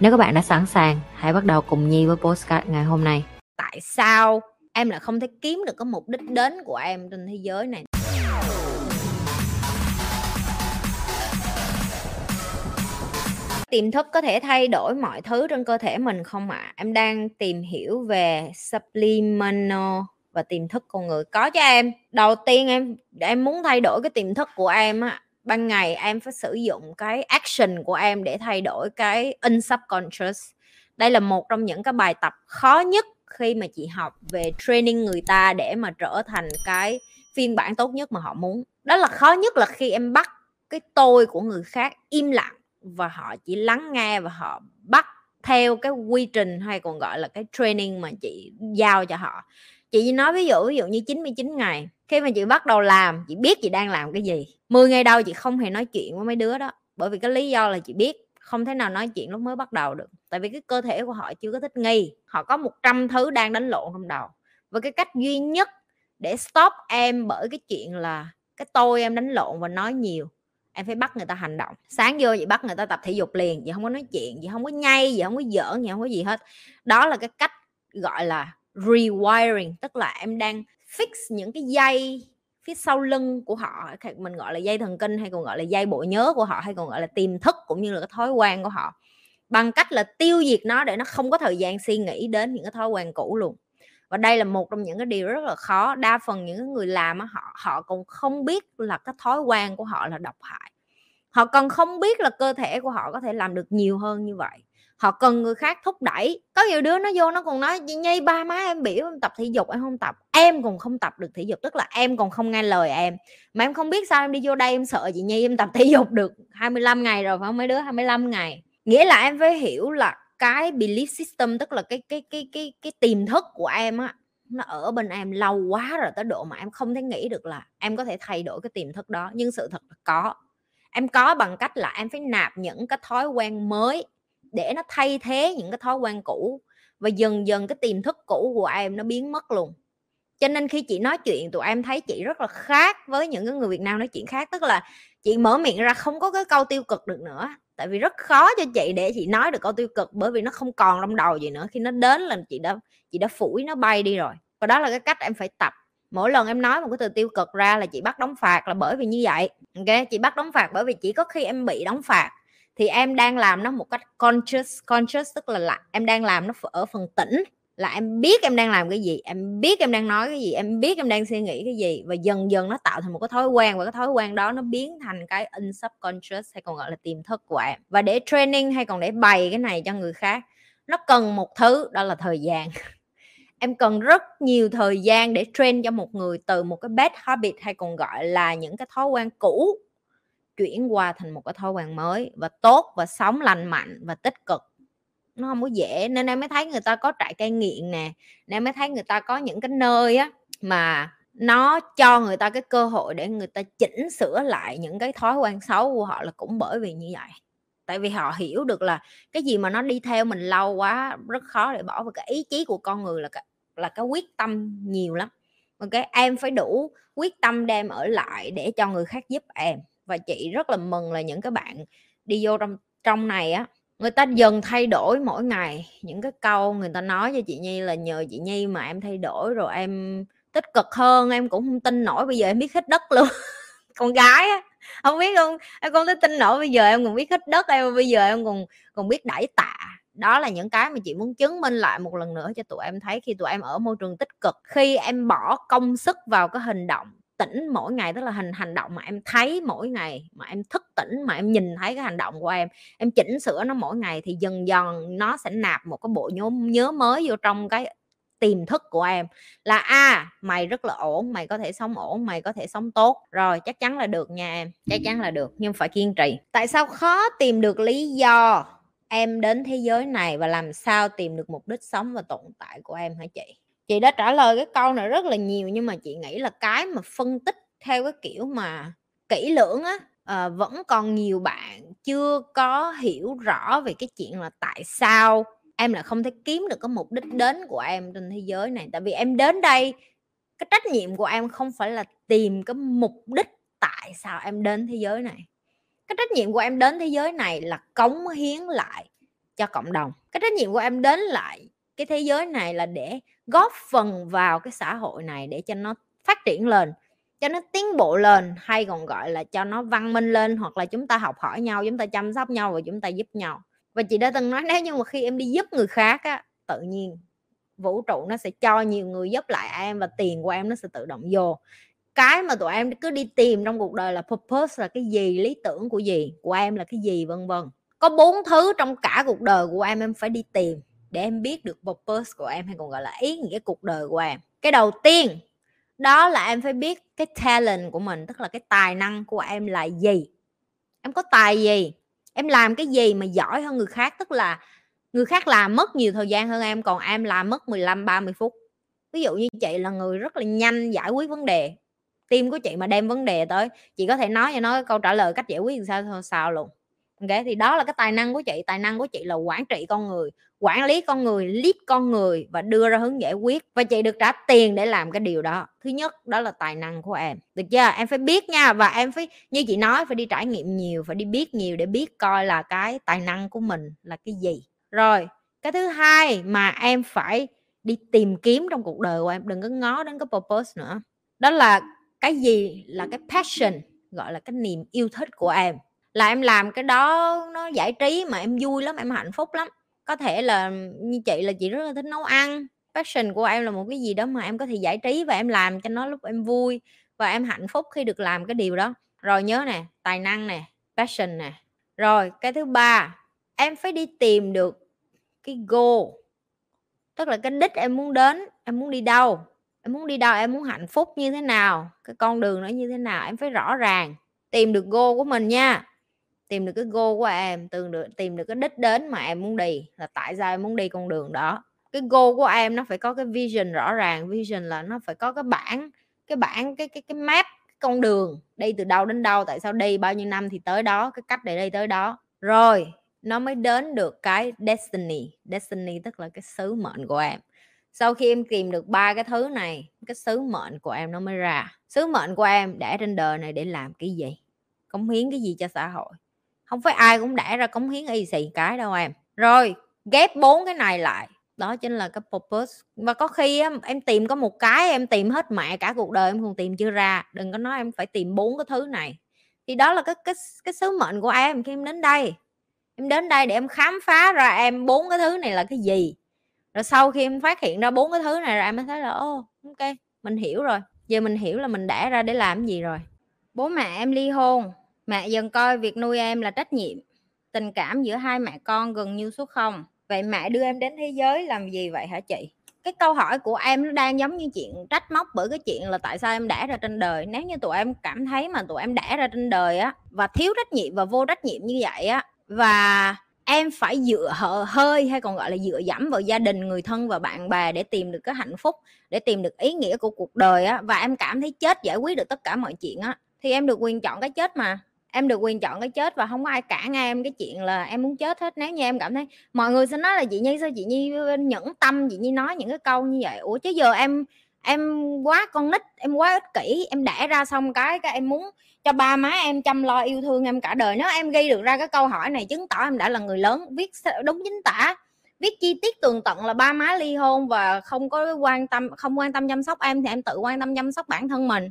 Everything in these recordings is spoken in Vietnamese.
Nếu các bạn đã sẵn sàng, hãy bắt đầu cùng Nhi với podcast ngày hôm nay. Tại sao em lại không thể kiếm được cái mục đích đến của em trên thế giới này? Tiềm thức có thể thay đổi mọi thứ trên cơ thể mình không ạ? Em đang tìm hiểu về subliminal và tiềm thức con người. Có cho em. Đầu tiên em muốn thay đổi cái tiềm thức của em á. Ban ngày em phải sử dụng cái action của em để thay đổi cái unsubconscious. Đây là một trong những cái bài tập khó nhất khi mà chị học về training người ta để mà trở thành cái phiên bản tốt nhất mà họ muốn. Đó là khó nhất, là khi em bắt cái tôi của người khác im lặng và họ chỉ lắng nghe và họ bắt theo cái quy trình hay còn gọi là cái training mà chị giao cho họ. Chị nói ví dụ như 99 ngày. Khi mà chị bắt đầu làm, chị biết chị đang làm cái gì. 10 ngày đầu chị không hề nói chuyện với mấy đứa đó. Bởi vì cái lý do là chị biết không thể nào nói chuyện lúc mới bắt đầu được. Tại vì cái cơ thể của họ chưa có thích nghi. Họ có 100 thứ đang đánh lộn trong đầu. Và cái cách duy nhất để stop em bởi cái chuyện là cái tôi em đánh lộn và nói nhiều, em phải bắt người ta hành động. Sáng vô chị bắt người ta tập thể dục liền. Chị không có nói chuyện, chị không có nhây, chị không có giỡn, chị không có gì hết. Đó là cái cách gọi là rewiring, tức là em đang fix những cái dây phía sau lưng của họ, mình gọi là dây thần kinh hay còn gọi là dây bộ nhớ của họ, hay còn gọi là tiềm thức, cũng như là cái thói quen của họ, bằng cách là tiêu diệt nó để nó không có thời gian suy nghĩ đến những cái thói quen cũ luôn. Và đây là một trong những cái điều rất là khó. Đa phần những người làm họ còn không biết là cái thói quen của họ là độc hại. Họ còn không biết là cơ thể của họ có thể làm được nhiều hơn như vậy. Họ cần người khác thúc đẩy. Có nhiều đứa nó vô nó còn nói: Nhi, ba má em biểu em tập thể dục, em không tập. Em còn không tập được thể dục, tức là em còn không nghe lời em. Mà em không biết sao em đi vô đây em sợ chị Nhi em tập thể dục được 25 ngày rồi, phải không mấy đứa? 25 ngày. Nghĩa là em phải hiểu là cái belief system, tức là cái tiềm thức của em á, nó ở bên em lâu quá rồi, tới độ mà em không thể nghĩ được là em có thể thay đổi cái tiềm thức đó. Nhưng sự thật là có. Em có bằng cách là em phải nạp những cái thói quen mới để nó thay thế những cái thói quen cũ. Và dần dần cái tiềm thức cũ của em nó biến mất luôn. Cho nên khi chị nói chuyện, tụi em thấy chị rất là khác với những cái người Việt Nam nói chuyện khác. Tức là chị mở miệng ra không có cái câu tiêu cực được nữa. Tại vì rất khó cho chị để chị nói được câu tiêu cực, bởi vì nó không còn trong đầu gì nữa. Khi nó đến là chị đã phủi nó bay đi rồi. Và đó là cái cách em phải tập. Mỗi lần em nói một cái từ tiêu cực ra là chị bắt đóng phạt, là bởi vì như vậy. Okay? Chị bắt đóng phạt bởi vì chỉ có khi em bị đóng phạt thì em đang làm nó một cách conscious, tức là em đang làm nó ở phần tỉnh, là em biết em đang làm cái gì, em biết em đang nói cái gì, em biết em đang suy nghĩ cái gì. Và dần dần nó tạo thành một cái thói quen, và cái thói quen đó nó biến thành cái unsubconscious hay còn gọi là tiềm thức của em. Và để training hay còn để bày cái này cho người khác, nó cần một thứ, đó là thời gian. Em cần rất nhiều thời gian để train cho một người từ một cái bad habit hay còn gọi là những cái thói quen cũ chuyển qua thành một cái thói quen mới và tốt và sống lành mạnh và tích cực. Nó không có dễ, nên em mới thấy người ta có trại cai nghiện nè, nên em mới thấy người ta có những cái nơi á mà nó cho người ta cái cơ hội để người ta chỉnh sửa lại những cái thói quen xấu của họ, là cũng bởi vì như vậy. Tại vì họ hiểu được là cái gì mà nó đi theo mình lâu quá rất khó để bỏ. Và cái ý chí của con người là cái quyết tâm nhiều lắm. Okay? Em phải đủ quyết tâm đem ở lại để cho người khác giúp em. Và chị rất là mừng là những cái bạn đi vô trong này á, người ta dần thay đổi mỗi ngày. Những cái câu người ta nói cho chị Nhi là nhờ chị Nhi mà em thay đổi rồi, em tích cực hơn. Em cũng không tin nổi, bây giờ em biết hết đất luôn. Con gái á, không biết không, em không tin nổi, bây giờ em còn biết hết đất, em bây giờ em còn biết đẩy tạ. Đó là những cái mà chị muốn chứng minh lại một lần nữa cho tụi em thấy, khi tụi em ở môi trường tích cực, khi em bỏ công sức vào cái hành động tỉnh mỗi ngày, tức là hành động mà em thấy mỗi ngày, mà em thức tỉnh, mà em nhìn thấy cái hành động của em chỉnh sửa nó mỗi ngày, thì dần dần nó sẽ nạp một cái bộ nhớ mới vô trong cái tiềm thức của em là mày rất là ổn, mày có thể sống ổn, mày có thể sống tốt, rồi chắc chắn là được nha em, chắc chắn là được. Nhưng phải kiên trì. Tại sao khó tìm được lý do em đến thế giới này và làm sao tìm được mục đích sống và tồn tại của em hả chị? Chị đã trả lời cái câu này rất là nhiều, nhưng mà chị nghĩ là cái mà phân tích theo cái kiểu mà kỹ lưỡng á, vẫn còn nhiều bạn chưa có hiểu rõ về cái chuyện là tại sao em lại không thể kiếm được cái mục đích đến của em trên thế giới này. Tại vì em đến đây, cái trách nhiệm của em không phải là tìm cái mục đích tại sao em đến thế giới này. Cái trách nhiệm của em đến thế giới này là cống hiến lại cho cộng đồng. Cái trách nhiệm của em đến lại cái thế giới này là để góp phần vào cái xã hội này, để cho nó phát triển lên, cho nó tiến bộ lên, hay còn gọi là cho nó văn minh lên, hoặc là chúng ta học hỏi nhau, chúng ta chăm sóc nhau và chúng ta giúp nhau. Và chị đã từng nói nếu như mà khi em đi giúp người khác á, tự nhiên vũ trụ nó sẽ cho nhiều người giúp lại em và tiền của em nó sẽ tự động vô. Cái mà tụi em cứ đi tìm trong cuộc đời là purpose là cái gì, lý tưởng của gì, của em là cái gì, vân vân. Có 4 thứ trong cả cuộc đời của em phải đi tìm để em biết được purpose của em, hay còn gọi là ý nghĩa cuộc đời của em. Cái đầu tiên đó là em phải biết cái talent của mình, tức là cái tài năng của em là gì. Em có tài gì? Em làm cái gì mà giỏi hơn người khác? Tức là người khác làm mất nhiều thời gian hơn em, còn em làm mất 15-30 phút. Ví dụ như chị là người rất là nhanh giải quyết vấn đề. Team của chị mà đem vấn đề tới, chị có thể nói cho nó câu trả lời cách giải quyết làm sao sao luôn. Ok, thì đó là cái tài năng của chị. Tài năng của chị là quản trị con người, quản lý con người, lead con người và đưa ra hướng giải quyết. Và chị được trả tiền để làm cái điều đó. Thứ nhất, đó là tài năng của em. Được chưa? Em phải biết nha. Và em phải, như chị nói, phải đi trải nghiệm nhiều, phải đi biết nhiều để biết coi là cái tài năng của mình là cái gì. Rồi, cái thứ hai mà em phải đi tìm kiếm trong cuộc đời của em, đừng có ngó đến cái purpose nữa, đó là cái gì là cái passion, gọi là cái niềm yêu thích của em. Là em làm cái đó nó giải trí mà em vui lắm, em hạnh phúc lắm. Có thể là như chị là chị rất là thích nấu ăn. Passion của em là một cái gì đó mà em có thể giải trí và em làm cho nó lúc em vui và em hạnh phúc khi được làm cái điều đó. Rồi nhớ nè, tài năng nè, passion nè. Rồi cái thứ ba, em phải đi tìm được cái goal, tức là cái đích em muốn đến, em muốn đi đâu, em muốn đi đâu, em muốn hạnh phúc như thế nào, cái con đường nó như thế nào. Em phải rõ ràng tìm được goal của mình nha. Tìm được cái goal của em, tìm được cái đích đến mà em muốn đi, là tại sao em muốn đi con đường đó. Cái goal của em nó phải có cái vision rõ ràng. Vision là nó phải có cái bảng, cái map, cái con đường đi từ đâu đến đâu, tại sao đi, bao nhiêu năm thì tới đó, cái cách để đi tới đó. Rồi nó mới đến được cái destiny. Destiny tức là cái sứ mệnh của em. Sau khi em tìm được 3 cái thứ này, cái sứ mệnh của em nó mới ra. Sứ mệnh của em để trên đời này để làm cái gì, cống hiến cái gì cho xã hội. Không phải ai cũng đẻ ra cống hiến y xì cái đâu em. Rồi ghép 4 cái này lại, đó chính là cái purpose. Và có khi em tìm có một cái em tìm hết mẹ cả cuộc đời em còn tìm chưa ra, đừng có nói em phải tìm 4 cái thứ này. Thì đó là cái sứ mệnh của em khi em đến đây. Em đến đây để em khám phá ra em 4 cái thứ này là cái gì. Rồi sau khi em phát hiện ra 4 cái thứ này rồi, em mới thấy là ok, mình hiểu rồi. Giờ mình hiểu là mình đẻ ra để làm gì rồi. Bố mẹ em ly hôn, mẹ dần coi việc nuôi em là trách nhiệm. Tình cảm giữa hai mẹ con gần như số 0. Vậy mẹ đưa em đến thế giới làm gì vậy hả chị? Cái câu hỏi của em nó đang giống như chuyện trách móc bởi cái chuyện là tại sao em đẻ ra trên đời. Nếu như tụi em cảm thấy mà tụi em đẻ ra trên đời á, và thiếu trách nhiệm và vô trách nhiệm như vậy á, và em phải dựa hơi hay còn gọi là dựa dẫm vào gia đình, người thân và bạn bè để tìm được cái hạnh phúc, để tìm được ý nghĩa của cuộc đời á, và em cảm thấy chết giải quyết được tất cả mọi chuyện á, thì em được quyền chọn cái chết mà. Em được quyền chọn cái chết và không có ai cản em cái chuyện là em muốn chết hết. Nếu như em cảm thấy, mọi người sẽ nói là chị Nhi sao chị Nhi nhẫn tâm, chị Nhi nói những cái câu như vậy. Ủa chứ giờ em quá con nít, em quá ích kỷ. Em đẻ ra xong cái em muốn cho ba má em chăm lo yêu thương em cả đời. Nếu em ghi được ra cái câu hỏi này, chứng tỏ em đã là người lớn. Viết đúng chính tả, viết chi tiết tường tận là ba má ly hôn và không quan tâm chăm sóc em, thì em tự quan tâm chăm sóc bản thân mình.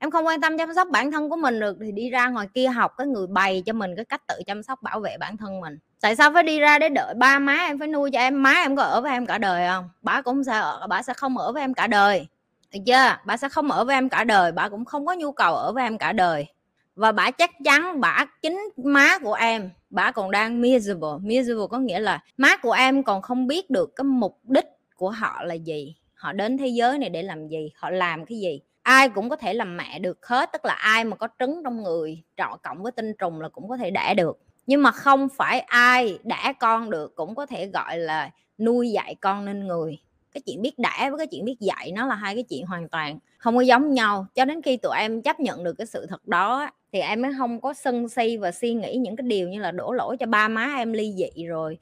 Em không quan tâm chăm sóc bản thân của mình được thì đi ra ngoài kia học cái người bày cho mình cái cách tự chăm sóc bảo vệ bản thân mình. Tại sao phải đi ra để đợi ba má em phải nuôi cho em? Má em có ở với em cả đời không? Bà cũng sẽ ở, bà sẽ không ở với em cả đời. Được chưa? Bà sẽ không ở với em cả đời, bà cũng không có nhu cầu ở với em cả đời. Và bà chắc chắn bà chính má của em, bà còn đang miserable. Miserable có nghĩa là má của em còn không biết được cái mục đích của họ là gì. Họ đến thế giới này để làm gì? Họ làm cái gì? Ai cũng có thể làm mẹ được hết, tức là ai mà có trứng trong người trọ cộng với tinh trùng là cũng có thể đẻ được. Nhưng mà không phải ai đẻ con được cũng có thể gọi là nuôi dạy con nên người. Cái chuyện biết đẻ với cái chuyện biết dạy nó là hai cái chuyện hoàn toàn không có giống nhau. Cho đến khi tụi em chấp nhận được cái sự thật đó thì em mới không có sân si và suy nghĩ những cái điều như là đổ lỗi cho ba má em ly dị rồi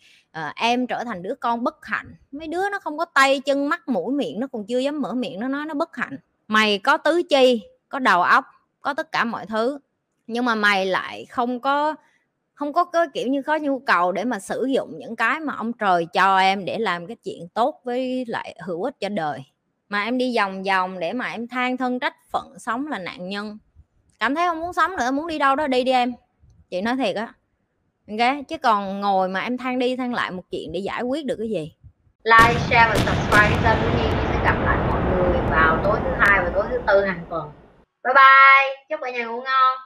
em trở thành đứa con bất hạnh. Mấy đứa nó không có tay chân mắt mũi miệng, nó còn chưa dám mở miệng, nó nói nó bất hạnh. Mày có tứ chi, có đầu óc, có tất cả mọi thứ, nhưng mà mày lại không có cái kiểu như có nhu cầu để mà sử dụng những cái mà ông trời cho em để làm cái chuyện tốt với lại hữu ích cho đời. Mà em đi vòng vòng để mà em than thân trách phận, sống là nạn nhân. Cảm thấy không muốn sống nữa, muốn đi đâu đó đi em. Chị nói thiệt á. Okay. Chứ còn ngồi mà em than đi than lại một chuyện để giải quyết được cái gì. Like, share và subscribe kênh của Nhi. Sẽ gặp lại mọi người vào tối thứ Hai và tối thứ Tư hàng tuần. Bye bye. Chúc mọi nhà ngủ ngon.